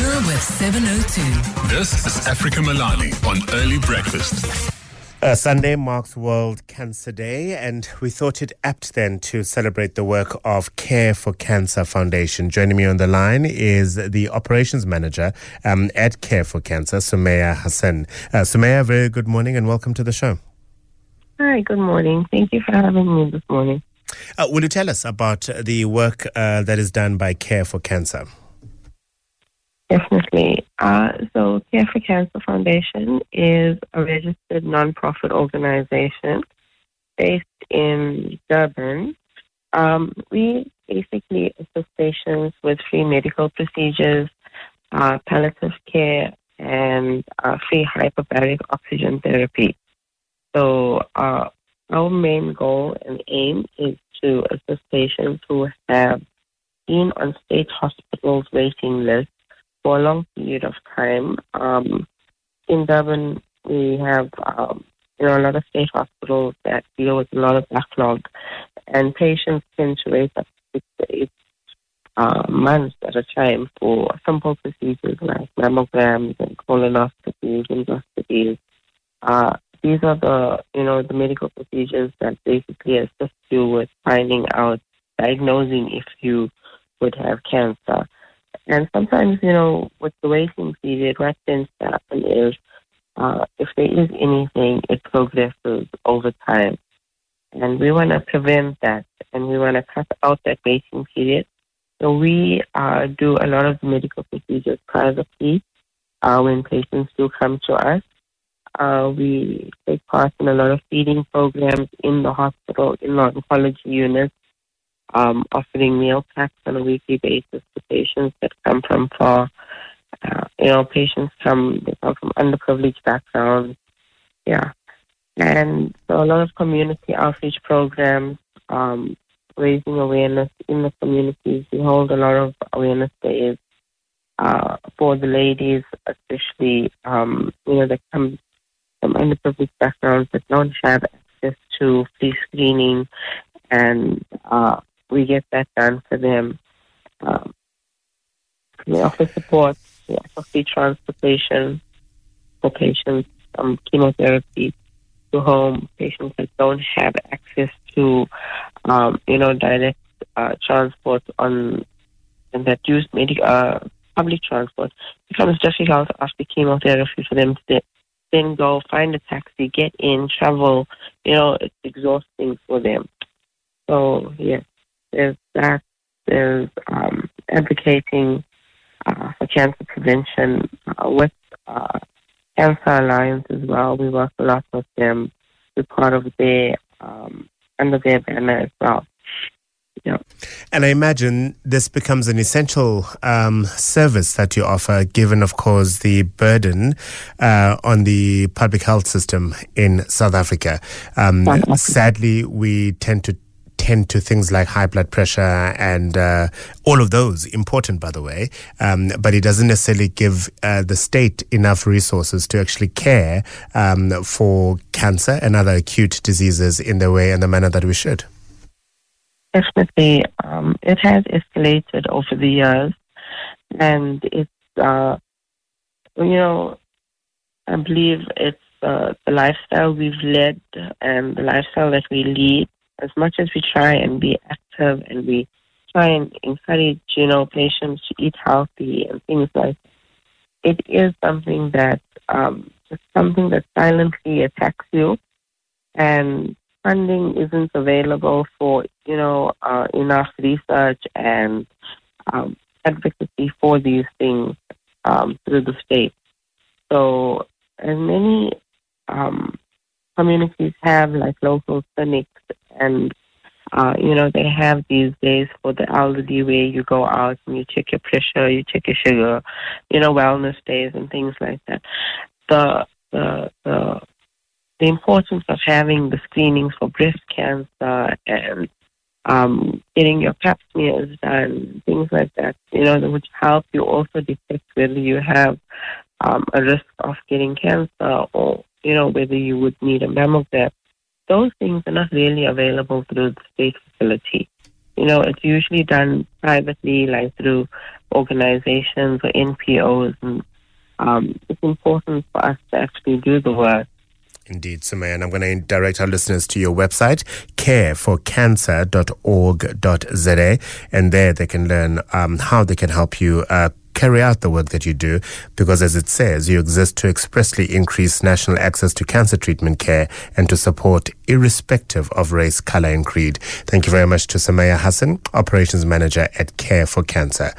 You're with 702. This is Africa Malani on Early Breakfast. Sunday marks World Cancer Day, and we thought it apt then to celebrate the work of Care for Cancer Foundation. Joining me on the line is the Operations Manager at Care for Cancer, Sumaya Hassen. Sumaya, very good morning and welcome to the show. Hi, good morning. Thank you for having me this morning. Will you tell us about the work that is done by Care for Cancer? Definitely. So Care for Cancer Foundation is a registered non-profit organization based in Durban. We basically assist patients with free medical procedures, palliative care, and free hyperbaric oxygen therapy. So our main goal and aim is to assist patients who have been on state hospitals waiting lists for a long period of time. In Durban, we have a lot of state hospitals that deal with a lot of backlog, and patients tend to wait up to 6 to 8 months at a time for simple procedures like mammograms and colonoscopies, endoscopies. These are the medical procedures that basically assist you with finding out, diagnosing if you would have cancer. And sometimes, with the waiting period, what tends to happen is if there is anything, it progresses over time. And we want to prevent that, and we want to cut out that waiting period. So we do a lot of medical procedures privately when patients do come to us. We take part in a lot of feeding programs in the hospital, in the oncology units, offering meal packs on a weekly basis to patients that come from far. Patients come from underprivileged backgrounds. Yeah. And so a lot of community outreach programs, raising awareness in the communities. We hold a lot of awareness days for the ladies, especially, that come from underprivileged backgrounds that don't have access to free screening, and we get that done for them. We offer support, we offer free transportation for patients, chemotherapy to home, patients that don't have access to, direct transport and that use public transport. It becomes difficult after chemotherapy for them to then go find a taxi, get in, travel. It's exhausting for them. So, yes, there's that. There's advocating for cancer prevention with Cancer Alliance as well. We work a lot with them. We're part of their, under their banner as well. Yeah. And I imagine this becomes an essential service that you offer, given, of course, the burden on the public health system in South Africa. Sadly, we tend to things like high blood pressure and all of those, important by the way, but it doesn't necessarily give the state enough resources to actually care for cancer and other acute diseases in the way and the manner that we should. Definitely. It has escalated over the years, and it's, I believe it's the lifestyle we've led and the lifestyle that we lead. As much as we try and be active and we try and encourage, patients to eat healthy and things like that, it is something that silently attacks you, and funding isn't available for, enough research and advocacy for these things through the state. So, and many communities have like local clinics, and, they have these days for the elderly where you go out and you check your pressure, you check your sugar, wellness days and things like that. The importance of having the screenings for breast cancer and getting your pap smears done, things like that, which help you also detect whether you have a risk of getting cancer or, whether you would need a mammogram. Those things are not really available through the state facility. It's usually done privately, like through organizations or NPOs. And it's important for us to actually do the work. Indeed, Sumaya. And I'm going to direct our listeners to your website, careforcancer.org.za, and there they can learn how they can help you carry out the work that you do, because as it says, you exist to expressly increase national access to cancer treatment care and to support irrespective of race, color and creed. Thank you very much to Sumaya Hassen, Operations Manager at Care for Cancer.